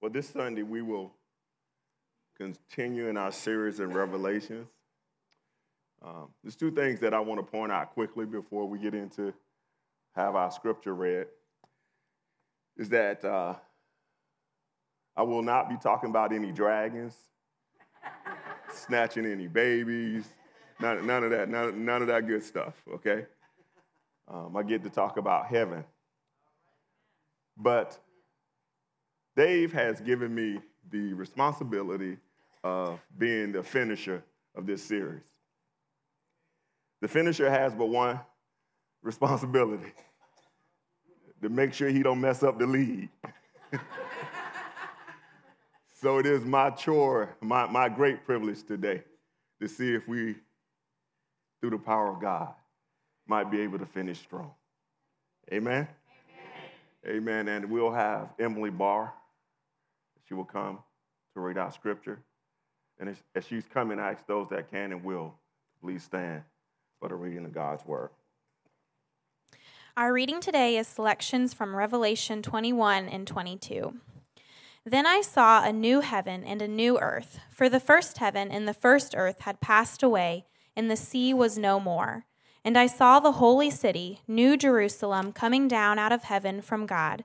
Well, this Sunday we will continue in our series in Revelations. There's two things that I want to point out quickly before we get into have our scripture read. Is that I will not be talking about any dragons, snatching any babies, none of that, none of that good stuff. Okay, I get to talk about heaven, but Dave has given me the responsibility of being the finisher of this series. The finisher has but one responsibility: to make sure he don't mess up the lead. So it is my chore, my great privilege today to see if we, through the power of God, might be able to finish strong. Amen? Amen. Amen. And we'll have Emily Barr. She will come to read our scripture. And as she's coming, I ask those that can and will, please stand for the reading of God's word. Our reading today is selections from Revelation 21 and 22. Then I saw a new heaven and a new earth, for the first heaven and the first earth had passed away, and the sea was no more. And I saw the holy city, New Jerusalem, coming down out of heaven from God,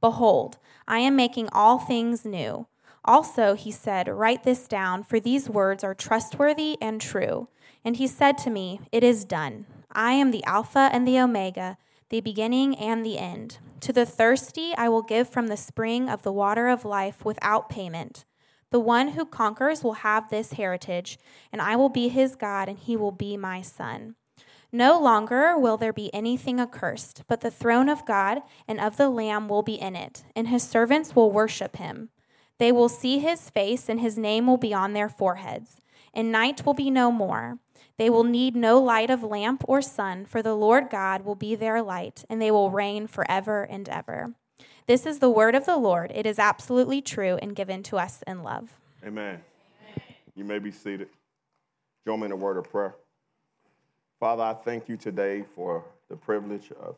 "Behold, I am making all things new." Also he said, "Write this down, for these words are trustworthy and true." And he said to me, "It is done. I am the Alpha and the Omega, the beginning and the end. To the thirsty I will give from the spring of the water of life without payment. The one who conquers will have this heritage, and I will be his God, and he will be my son. No longer will there be anything accursed, but the throne of God and of the Lamb will be in it, and his servants will worship him. They will see his face, and his name will be on their foreheads. And night will be no more. They will need no light of lamp or sun, for the Lord God will be their light, and they will reign forever and ever." This is the word of the Lord. It is absolutely true and given to us in love. Amen. You may be seated. Join me in a word of prayer. Father, I thank you today for the privilege of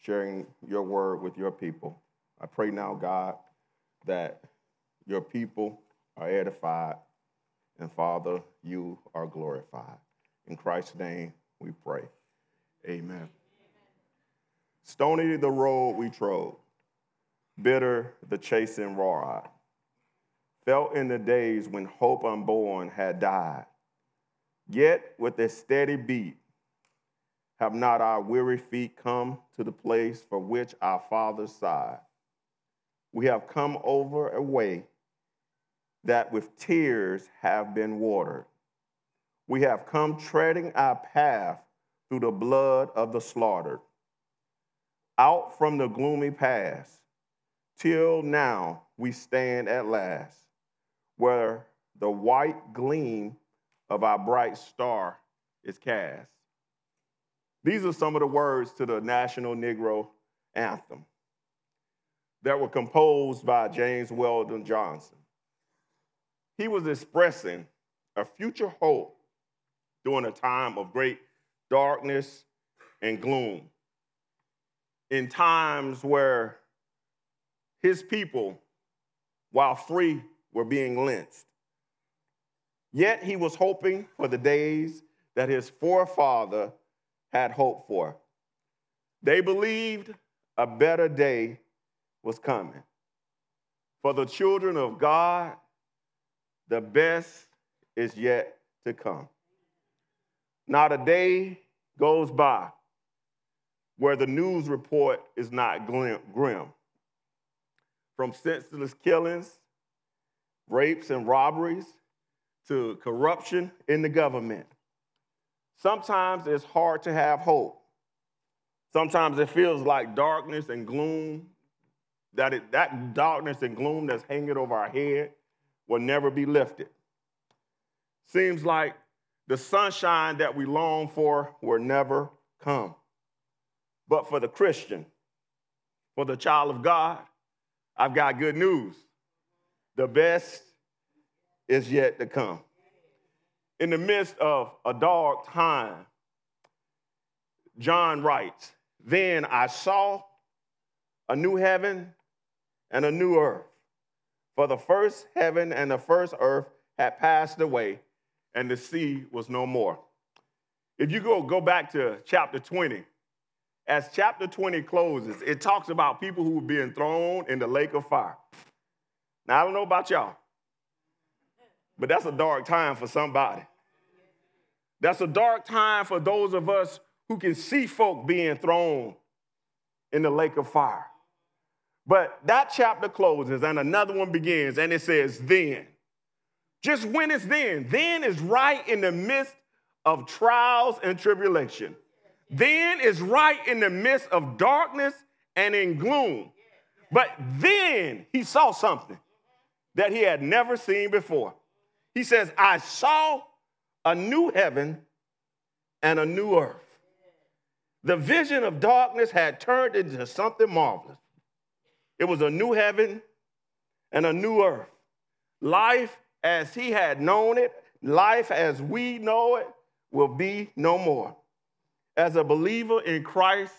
sharing your word with your people. I pray now, God, that your people are edified, and Father, you are glorified. In Christ's name we pray. Amen. Stony the road we trod, bitter the chasing rod, felt in the days when hope unborn had died. Yet with a steady beat, have not our weary feet come to the place for which our fathers sighed. We have come over a way that with tears have been watered. We have come treading our path through the blood of the slaughtered. Out from the gloomy past, till now we stand at last, where the white gleam of our bright star is cast. These are some of the words to the National Negro Anthem that were composed by James Weldon Johnson. He was expressing a future hope during a time of great darkness and gloom, in times where his people, while free, were being lynched. Yet he was hoping for the days that his forefather had hoped for. They believed a better day was coming. For the children of God, the best is yet to come. Not a day goes by where the news report is not grim. From senseless killings, rapes and robberies, to corruption in the government. Sometimes it's hard to have hope. Sometimes it feels like darkness and gloom, that darkness and gloom that's hanging over our head will never be lifted. Seems like the sunshine that we long for will never come. But for the Christian, for the child of God, I've got good news. The best is yet to come. In the midst of a dark time, John writes, "Then I saw a new heaven and a new earth, for the first heaven and the first earth had passed away, and the sea was no more." If you go back to chapter 20, as chapter 20 closes, it talks about people who were being thrown in the lake of fire. Now, I don't know about y'all, but that's a dark time for somebody. That's a dark time for those of us who can see folk being thrown in the lake of fire. But that chapter closes and another one begins, and it says, "Then." Just when it's then. Then is right in the midst of trials and tribulation. Then is right in the midst of darkness and in gloom. But then he saw something that he had never seen before. He says, "I saw a new heaven and a new earth." The vision of darkness had turned into something marvelous. It was a new heaven and a new earth. Life as he had known it, life as we know it, will be no more. As a believer in Christ,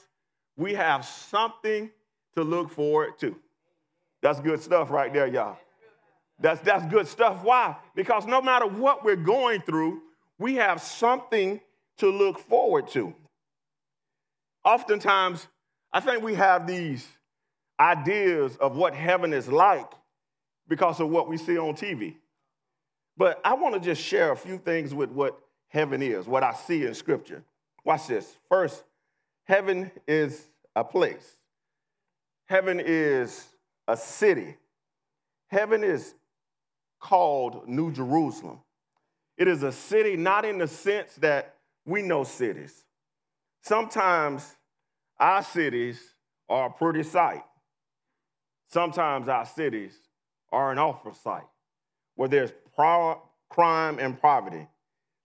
we have something to look forward to. That's good stuff right there, y'all. That's good stuff. Why? Because no matter what we're going through, we have something to look forward to. Oftentimes, I think we have these ideas of what heaven is like because of what we see on TV. But I want to just share a few things with what heaven is, what I see in Scripture. Watch this. First, heaven is a place. Heaven is a city. Heaven is called New Jerusalem. It is a city, not in the sense that we know cities. Sometimes our cities are a pretty sight. Sometimes our cities are an awful sight where there's crime and poverty.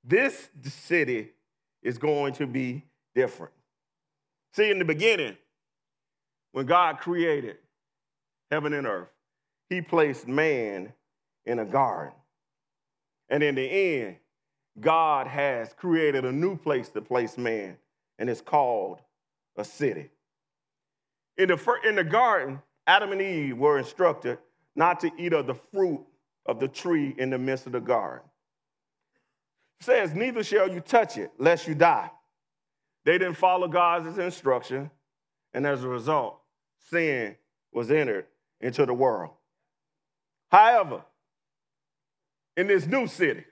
This city is going to be different. See, in the beginning, when God created heaven and earth, he placed man in a garden. And in the end, God has created a new place to place man, and it's called a city. In the garden, Adam and Eve were instructed not to eat of the fruit of the tree in the midst of the garden. It says, "Neither shall you touch it, lest you die." They didn't follow God's instruction, and as a result, sin was entered into the world. However, in this new city,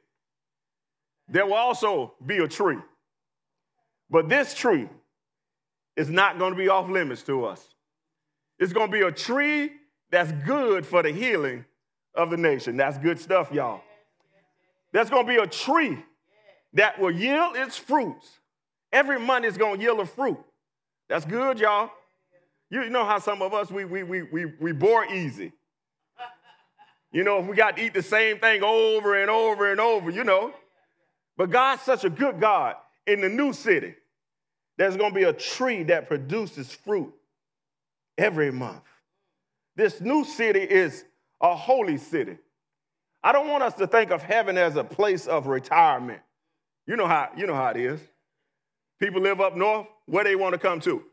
there will also be a tree. But this tree is not going to be off limits to us. It's going to be a tree that's good for the healing of the nation. That's good stuff, y'all. There's going to be a tree that will yield its fruits. Every month it's going to yield a fruit. That's good, y'all. You know how some of us, we bore easy. You know, if we got to eat the same thing over and over and over, you know. But God's such a good God. In the new city, there's going to be a tree that produces fruit every month. This new city is a holy city. I don't want us to think of heaven as a place of retirement. You know how it is. People live up north, where they want to come to?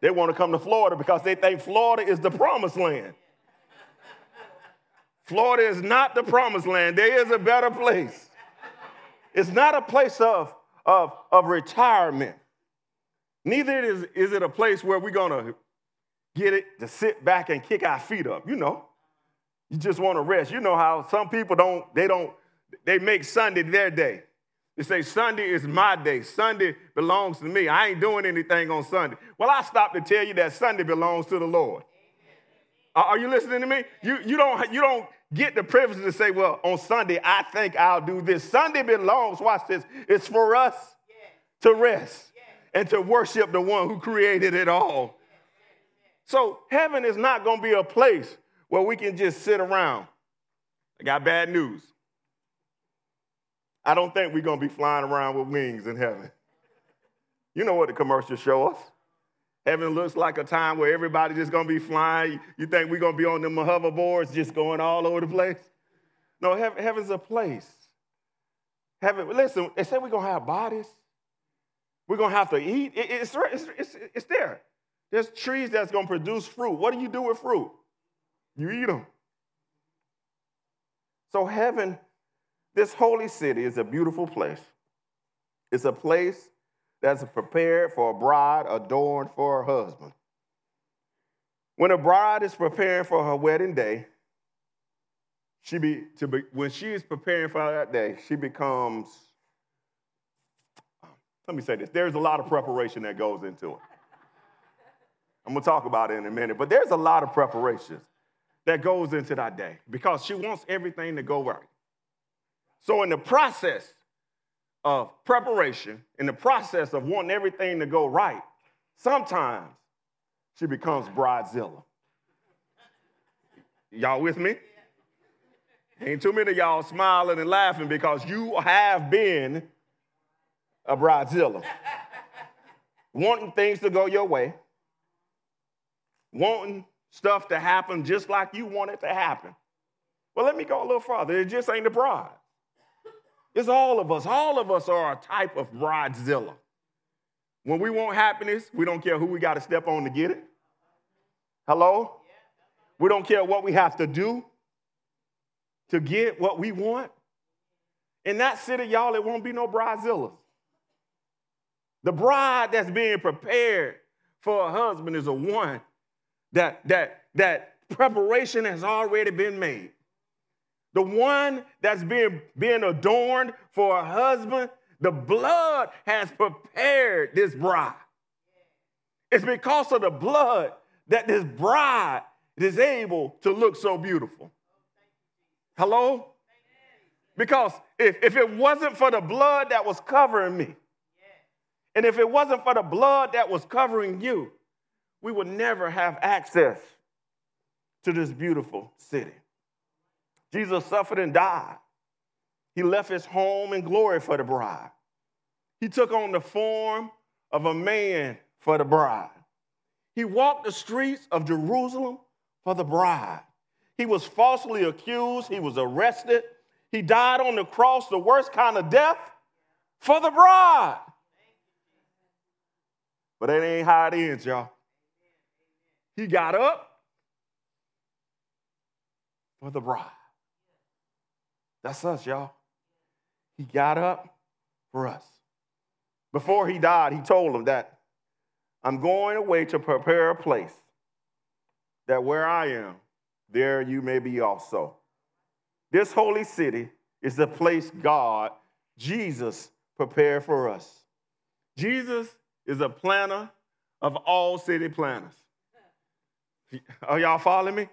They want to come to Florida because they think Florida is the promised land. Florida is not the promised land. There is a better place. It's not a place of retirement. Neither is it a place where we're going to get it to sit back and kick our feet up. You know, you just want to rest. You know how some people they make Sunday their day. They say, Sunday is my day. Sunday belongs to me. I ain't doing anything on Sunday. Well, I stopped to tell you that Sunday belongs to the Lord. Are you listening to me? You don't get the privilege to say, well, on Sunday, I think I'll do this. Sunday belongs, watch this, it's for us to rest and to worship the one who created it all. So heaven is not going to be a place where we can just sit around. I got bad news. I don't think we're going to be flying around with wings in heaven. You know what the commercials show us. Heaven looks like a time where everybody's just going to be flying. You think we're going to be on them hoverboards just going all over the place? No, heaven's a place. Heaven, listen, they say we're going to have bodies. We're going to have to eat. It's there. There's trees that's going to produce fruit. What do you do with fruit? You eat them. So heaven, this holy city, is a beautiful place. It's a place that's prepared for a bride, adorned for her husband. When a bride is preparing for her wedding day, when she is preparing for that day, she becomes, let me say this, there's a lot of preparation that goes into it. I'm going to talk about it in a minute, but there's a lot of preparations that goes into that day because she wants everything to go right. So in the process of preparation, in the process of wanting everything to go right, sometimes she becomes bridezilla. Y'all with me? Ain't too many of y'all smiling and laughing because you have been a bridezilla. Wanting things to go your way, wanting stuff to happen just like you want it to happen. Well, let me go a little farther. It just ain't the bride. It's all of us. All of us are a type of bridezilla. When we want happiness, we don't care who we got to step on to get it. Hello? We don't care what we have to do to get what we want. In that city, y'all, it won't be no bridezillas. The bride that's being prepared for a husband is a one that preparation has already been made. The one that's being adorned for a husband, the blood has prepared this bride. It's because of the blood that this bride is able to look so beautiful. Hello? Because if it wasn't for the blood that was covering me, and if it wasn't for the blood that was covering you, we would never have access to this beautiful city. Jesus suffered and died. He left his home and glory for the bride. He took on the form of a man for the bride. He walked the streets of Jerusalem for the bride. He was falsely accused. He was arrested. He died on the cross, the worst kind of death, for the bride. But that ain't how it ends, y'all. He got up for the bride. That's us, y'all. He got up for us. Before he died, he told them that I'm going away to prepare a place that where I am, there you may be also. This holy city is the place God, Jesus, prepared for us. Jesus is a planner of all city planners. Are y'all following me?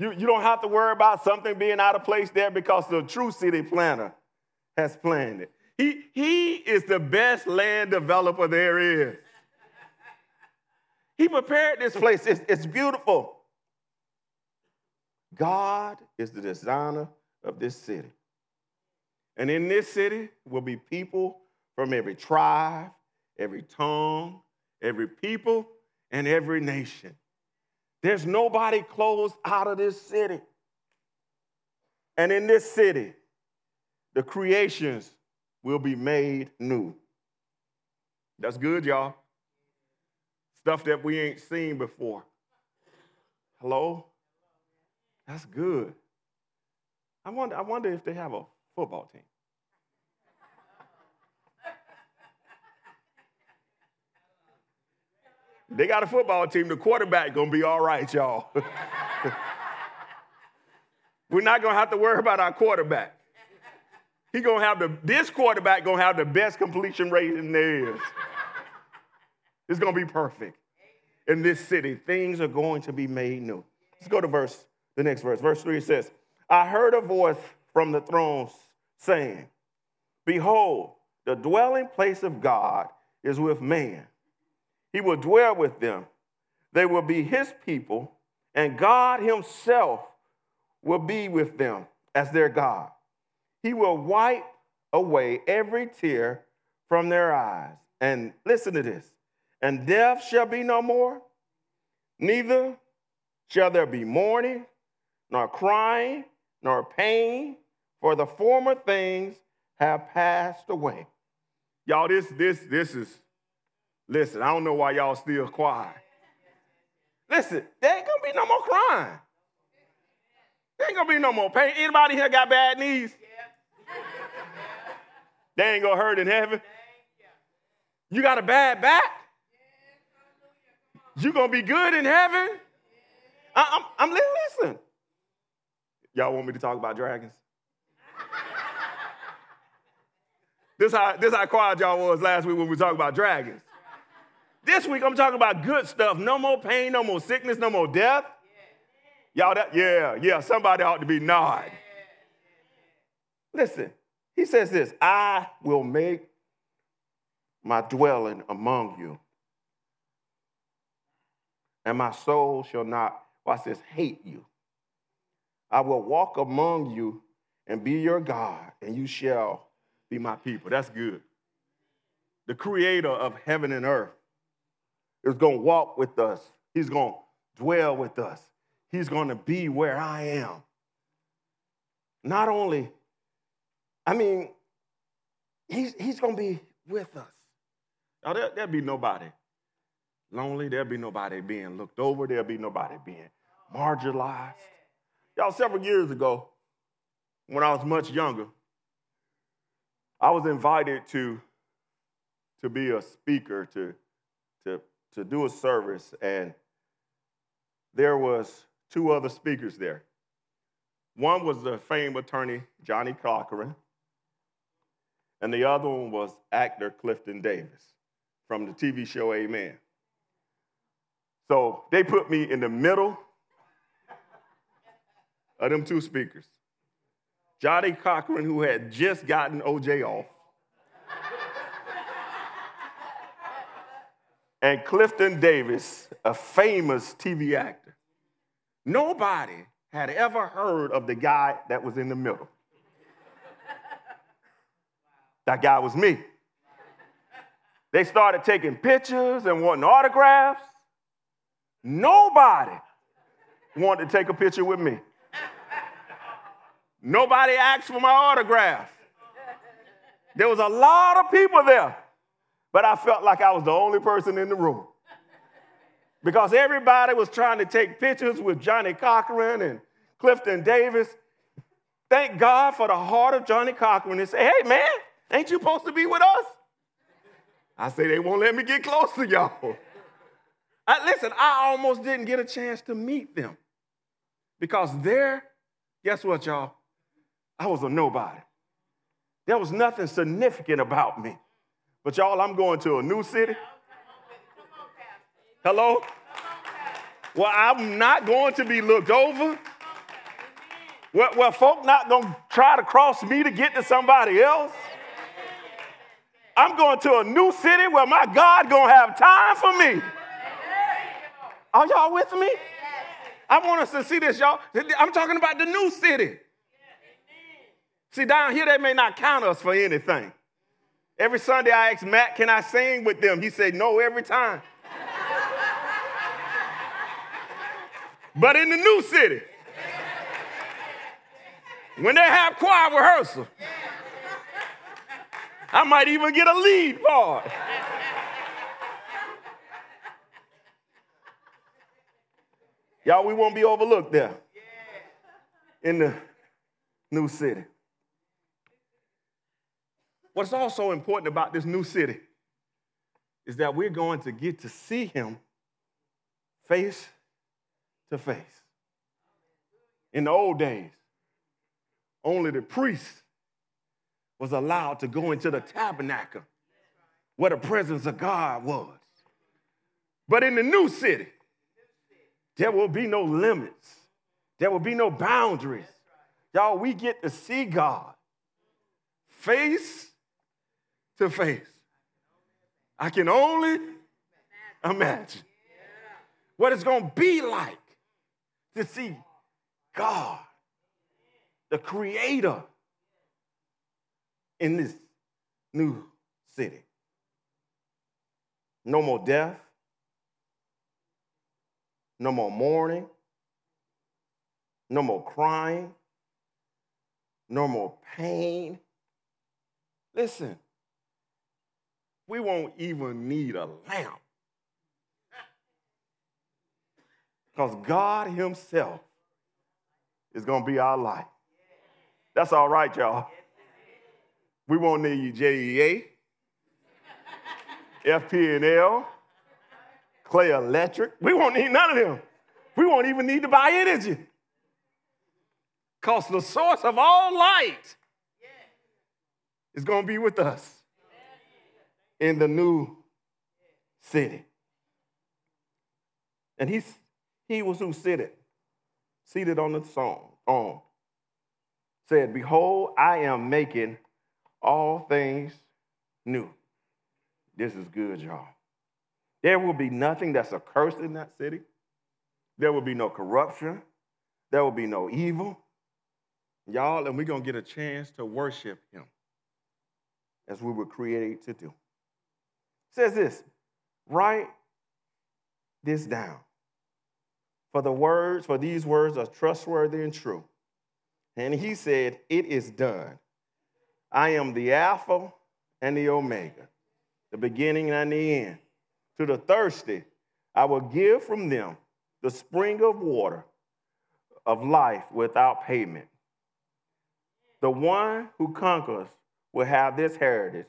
You don't have to worry about something being out of place there because the true city planner has planned it. He is the best land developer there is. He prepared this place. It's beautiful. God is the designer of this city. And in this city will be people from every tribe, every tongue, every people, and every nation. There's nobody closed out of this city. And in this city, the creations will be made new. That's good, y'all. Stuff that we ain't seen before. Hello? That's good. I wonder if they have a football team. They got a football team. The quarterback going to be all right, y'all. We're not going to have to worry about our quarterback. He gonna have this quarterback gonna have the best completion rate in there is. It's gonna be perfect in this city. Things are going to be made new. Let's go to the next verse. Verse 3 says, I heard a voice from the throne saying, behold, the dwelling place of God is with man. He will dwell with them. They will be his people, and God himself will be with them as their God. He will wipe away every tear from their eyes. And listen to this. And death shall be no more, neither shall there be mourning, nor crying, nor pain, for the former things have passed away. Y'all, this is, listen, I don't know why y'all still quiet. Listen, there ain't going to be no more crying. There ain't going to be no more pain. Anybody here got bad knees? They ain't going to hurt in heaven. You got a bad back? You going to be good in heaven? Listen. Y'all want me to talk about dragons? This how quiet y'all was last week when we talked about dragons. This week I'm talking about good stuff. No more pain, no more sickness, no more death. Y'all, somebody ought to be nodding. Listen. He says this, I will make my dwelling among you, and my soul shall not, watch this, hate you. I will walk among you and be your God, and you shall be my people. That's good. The creator of heaven and earth is going to walk with us. He's going to dwell with us. He's going to be where I am. Not only he's going to be with us. Now, there'll be nobody lonely. There'll be nobody being looked over. There'll be nobody being marginalized. Y'all, several years ago, when I was much younger, I was invited to be a speaker, to do a service, and there was two other speakers there. One was the famed attorney, Johnny Cochran. And the other one was actor Clifton Davis from the TV show Amen. So they put me in the middle of them two speakers. Johnny Cochran, who had just gotten OJ off, and Clifton Davis, a famous TV actor. Nobody had ever heard of the guy that was in the middle. That guy was me. They started taking pictures and wanting autographs. Nobody wanted to take a picture with me. Nobody asked for my autograph. There was a lot of people there, but I felt like I was the only person in the room because everybody was trying to take pictures with Johnny Cochran and Clifton Davis. Thank God for the heart of Johnny Cochran and say, hey, man, ain't you supposed to be with us? I say, they won't let me get close to y'all. I almost didn't get a chance to meet them because guess what, y'all? I was a nobody. There was nothing significant about me. But y'all, I'm going to a new city. Hello? Well, I'm not going to be looked over. Well, folk not going to try to cross me to get to somebody else. I'm going to a new city where my God going to have time for me. Are y'all with me? I want us to see this, y'all. I'm talking about the new city. See, down here, they may not count us for anything. Every Sunday, I asked Matt, can I sing with them? He said, no, every time. But in the new city, when they have choir rehearsal, I might even get a lead part. Y'all, we won't be overlooked there in the new city. What's also important about this new city is that we're going to get to see him face to face. In the old days, only the priest was allowed to go into the tabernacle where the presence of God was. But in the new city, there will be no limits. There will be no boundaries. Y'all, we get to see God face to face. I can only imagine what it's going to be like to see God, the creator, in this new city. No more death. No more mourning. No more crying. No more pain. Listen, we won't even need a lamp, because God himself is going to be our light. That's all right, y'all. We won't need JEA, FPL, Clay Electric. We won't need none of them. We won't even need to buy energy, because the source of all light is going to be with us in the new city. And he was who seated on the throne, said, "Behold, I am making all things new." This is good, y'all. There will be nothing that's a curse in that city. There will be no corruption. There will be no evil. Y'all, and we're going to get a chance to worship him as we were created to do. It says this, write this down. For these words are trustworthy and true. And he said, it is done. I am the Alpha and the Omega, the beginning and the end. To the thirsty, I will give from them the spring of water of life without payment. The one who conquers will have this heritage,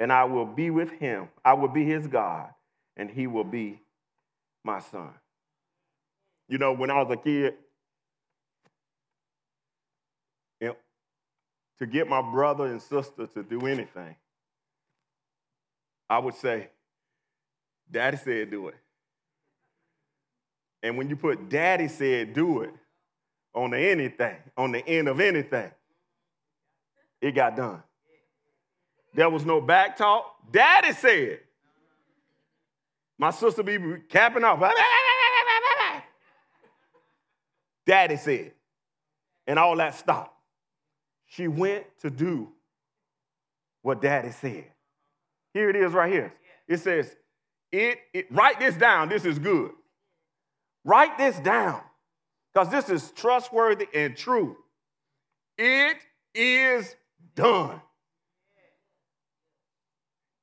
and I will be with him. I will be his God, and he will be my son. You know, when I was a kid, to get my brother and sister to do anything, I would say, "Daddy said do it." And when you put "Daddy said do it" on the end of anything, it got done. There was no back talk. Daddy said. My sister be capping off. Daddy said. And all that stopped. She went to do what Daddy said. Here it is right here. It says, write this down. This is good. Write this down, because this is trustworthy and true. It is done.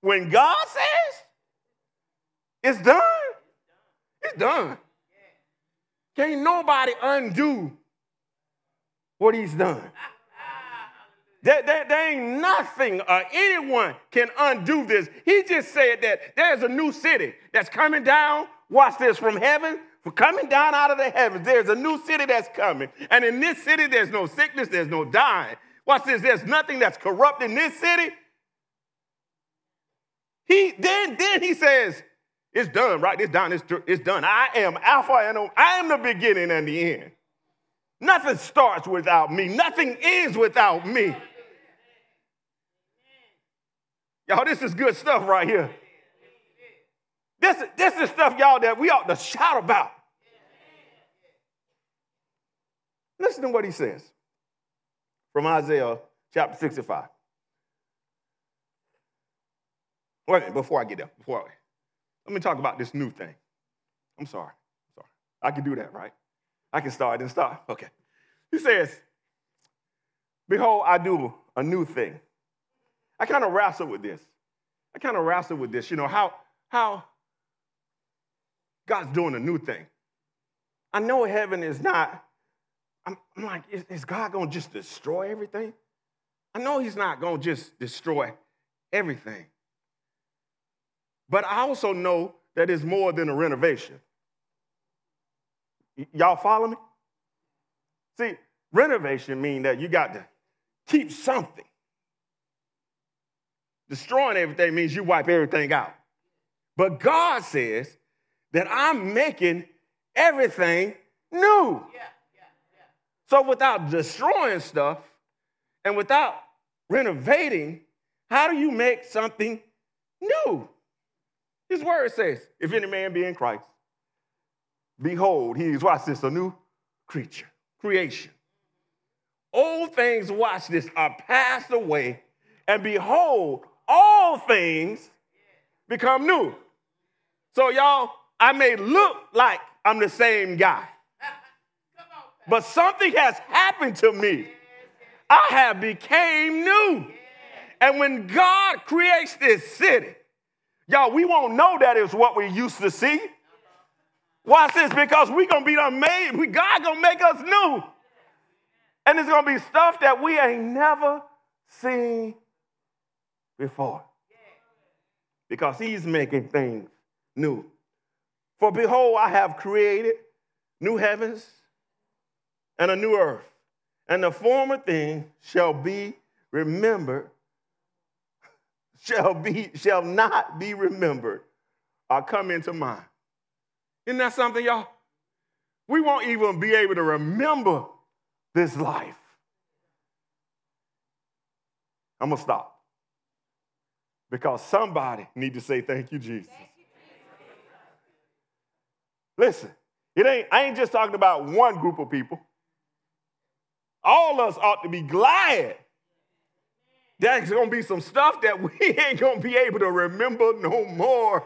When God says it's done, it's done. Can't nobody undo what he's done. There ain't nothing or anyone can undo this. He just said that there's a new city that's coming down. Watch this, from heaven. For coming down out of the heavens, there's a new city that's coming. And in this city, there's no sickness, there's no dying. Watch this, there's nothing that's corrupt in this city. Then he says, it's done. Write this down, it's done. I am Alpha and Omega. I am the beginning and the end. Nothing starts without me. Nothing ends without me. Y'all, this is good stuff right here. This is stuff, y'all, that we ought to shout about. Listen to what he says from Isaiah chapter 65. Wait a minute, before I get there, let me talk about this new thing. I'm sorry. I can do that, right? I can start and stop. Okay. He says, "Behold, I do a new thing." I kind of wrestle with this. You know, how God's doing a new thing. I know heaven is not, I'm like, is God going to just destroy everything? I know he's not going to just destroy everything. But I also know that it's more than a renovation. Y'all follow me? See, renovation means that you got to keep something. Destroying everything means you wipe everything out. But God says that I'm making everything new. So without destroying stuff and without renovating, how do you make something new? His word says, if any man be in Christ, behold, he is, watch this, a new creature, creation. Old things, watch this, are passed away, and behold, all things become new. So, y'all, I may look like I'm the same guy, but something has happened to me. I have became new. And when God creates this city, y'all, we won't know that it's what we used to see. Watch this, because we're going to be done made. God going to make us new. And it's going to be stuff that we ain't never seen before. Because he's making things new. For behold, I have created new heavens and a new earth, and the former thing shall be remembered, shall not be remembered or come into mind. Isn't that something, y'all? We won't even be able to remember this life. I'm going to stop. Because somebody need to say, thank you, Jesus. Thank you, Jesus. Listen, I ain't just talking about one group of people. All of us ought to be glad that's going to be some stuff that we ain't going to be able to remember no more.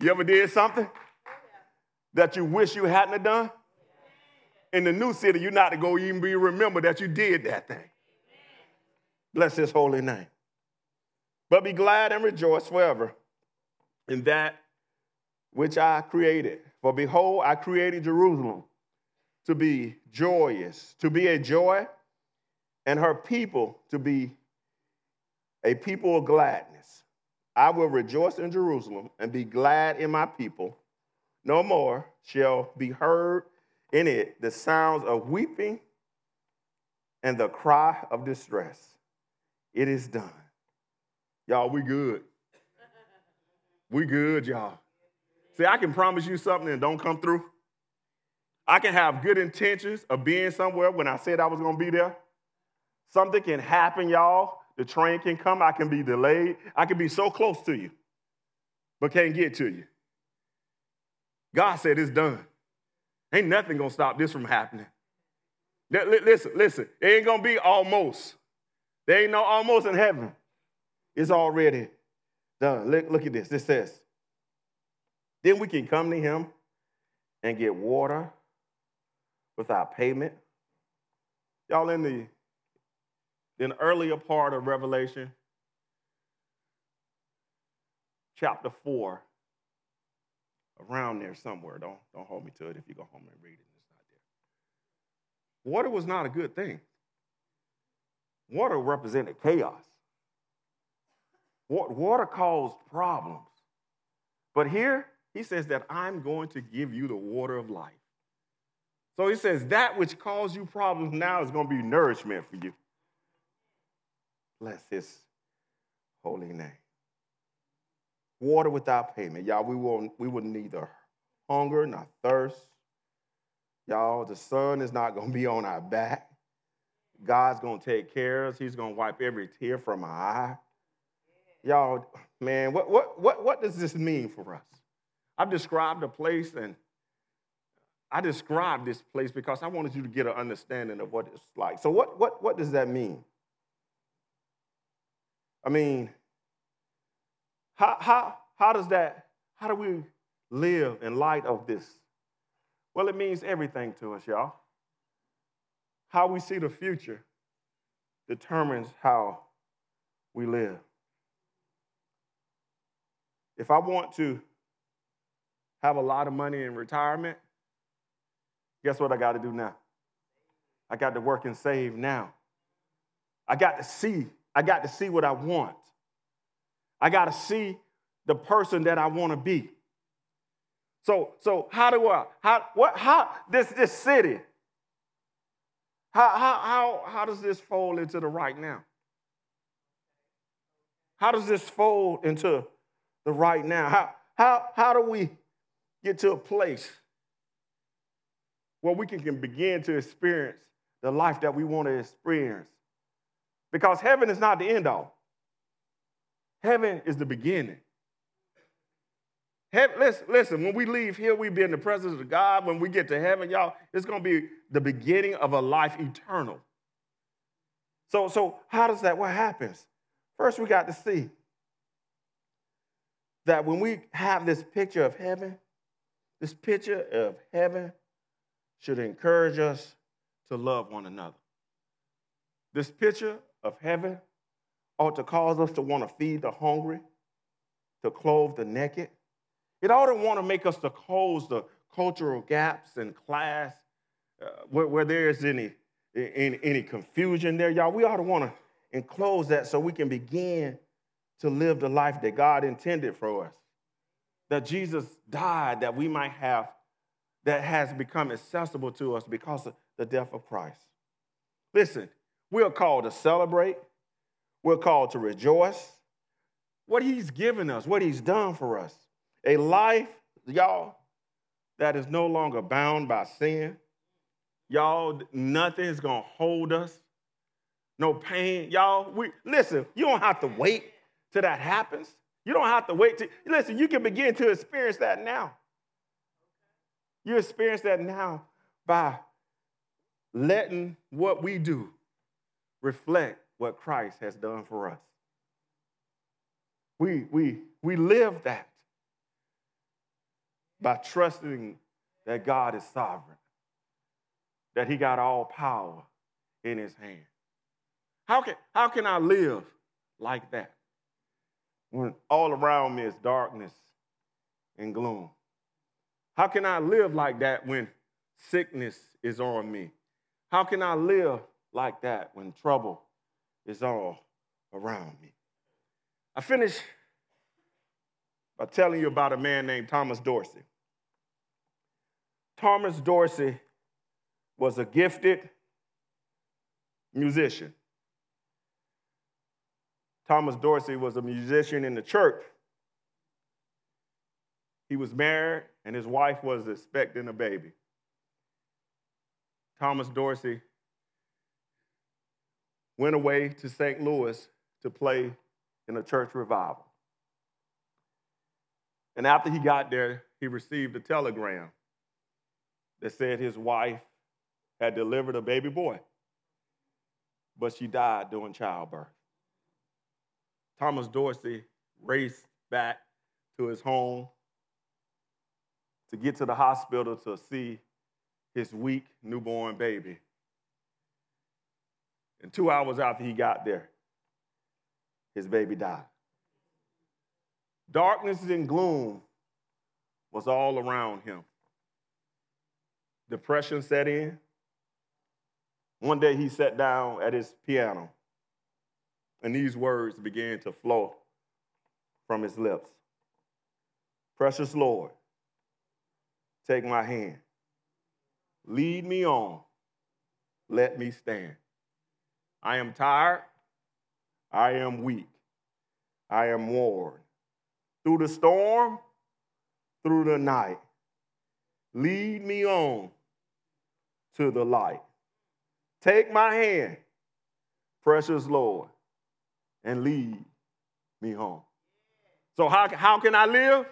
You ever did something that you wish you hadn't have done? In the new city, you're not going to even be remembered that you did that thing. Bless his holy name. But be glad and rejoice forever in that which I created. For behold, I created Jerusalem to be joyous, to be a joy, and her people to be a people of gladness. I will rejoice in Jerusalem and be glad in my people. No more shall be heard in it the sounds of weeping and the cry of distress. It is done. Y'all, we good. We good, y'all. See, I can promise you something and don't come through. I can have good intentions of being somewhere when I said I was going to be there. Something can happen, y'all. The train can come. I can be delayed. I can be so close to you, but can't get to you. God said it's done. Ain't nothing going to stop this from happening. Listen. It ain't going to be almost. There ain't no almost in heaven. It's already done. Look at this. This says, then we can come to him and get water without payment. Y'all, in the earlier part of Revelation, chapter 4, around there somewhere. Don't hold me to it if you go home and read it. It's not there. Water was not a good thing. Water represented chaos. Water caused problems. But here, he says that I'm going to give you the water of life. So he says that which caused you problems now is going to be nourishment for you. Bless his holy name. Water without payment. Y'all, we will neither hunger nor thirst. Y'all, the sun is not going to be on our back. God's going to take care of us. He's going to wipe every tear from our eye. Y'all, man, what does this mean for us? I've described a place, and I described this place because I wanted you to get an understanding of what it's like. So what does that mean? I mean, how do we live in light of this? Well, it means everything to us, y'all. How we see the future determines how we live. If I want to have a lot of money in retirement, guess what I got to do now? I got to work and save now. I got to see what I want. I got to see the person that I want to be. So how do I, this city, how does this fold into the right now? How does this fold into the right now? How do we get to a place where we can begin to experience the life that we want to experience? Because heaven is not the end all. Heaven is the beginning. Listen, when we leave here, we'll be in the presence of God. When we get to heaven, y'all, it's going to be the beginning of a life eternal. So how does that, what happens? First, we got to see that when we have this picture of heaven should encourage us to love one another. This picture of heaven ought to cause us to want to feed the hungry, to clothe the naked. It ought to want to make us to close the cultural gaps and class where there is any confusion there, y'all. We ought to want to enclose that so we can begin to live the life that God intended for us, that Jesus died that we might have, that has become accessible to us because of the death of Christ. Listen, we are called to celebrate. We're called to rejoice. What he's given us, what he's done for us. A life, y'all, that is no longer bound by sin. Y'all, nothing is going to hold us. No pain. Y'all, listen, you don't have to wait till that happens. You don't have to wait till, listen, you can begin to experience that now. You experience that now by letting what we do reflect what Christ has done for us. We live that by trusting that God is sovereign, that he got all power in his hand. How can I live like that when all around me is darkness and gloom? How can I live like that when sickness is on me? How can I live like that when trouble is all around me? I finish by telling you about a man named Thomas Dorsey. Thomas Dorsey was a gifted musician. Thomas Dorsey was a musician in the church. He was married, and his wife was expecting a baby. Thomas Dorsey went away to St. Louis to play in a church revival. And after he got there, he received a telegram that said his wife had delivered a baby boy, but she died during childbirth. Thomas Dorsey raced back to his home to get to the hospital to see his weak newborn baby. And 2 hours after he got there, his baby died. Darkness and gloom was all around him. Depression set in. One day he sat down at his piano, and these words began to flow from his lips. Precious Lord, take my hand. Lead me on. Let me stand. I am tired. I am weak. I am worn. Through the storm, through the night, lead me on to the light. Take my hand, precious Lord, and lead me home. So how can I live?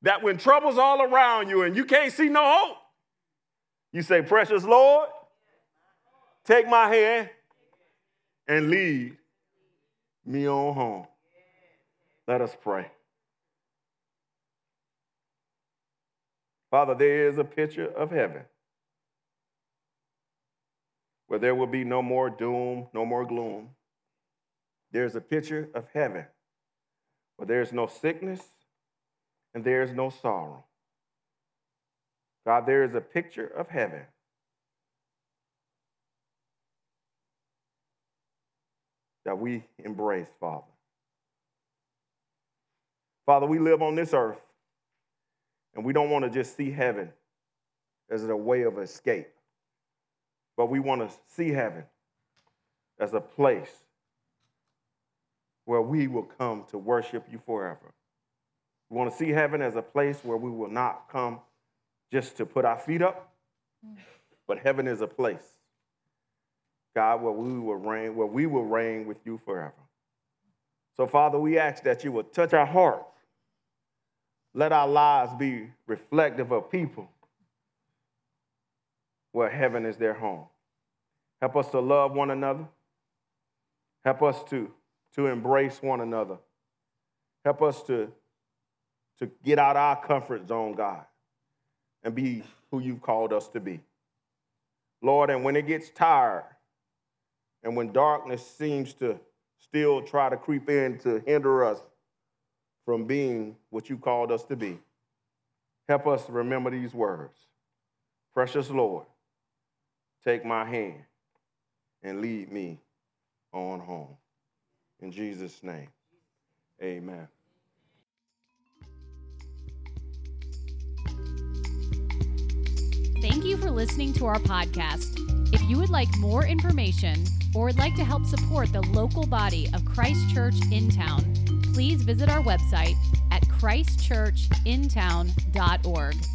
That when trouble's all around you and you can't see no hope, you say, precious Lord, take my hand and lead me on home. Let us pray. Father, there is a picture of heaven where there will be no more doom, no more gloom. There's a picture of heaven where there's no sickness and there's no sorrow. God, there is a picture of heaven that we embrace, Father. Father, we live on this earth And we don't want to just see heaven as a way of escape. But we want to see heaven as a place where we will come to worship you forever. We want to see heaven as a place where we will not come just to put our feet up, but heaven is a place, God, where we will reign with you forever. So, Father, we ask that you will touch our hearts. Let our lives be reflective of people where heaven is their home. Help us to love one another. Help us to embrace one another. Help us to get out our comfort zone, God, and be who you've called us to be. Lord, and when it gets tired and when darkness seems to still try to creep in to hinder us from being what you called us to be, help us remember these words. Precious Lord, take my hand and lead me on home. In Jesus' name, amen. Thank you for listening to our podcast. If you would like more information or would like to help support the local body of Christ Church In-Town, please visit our website at christchurchintown.org.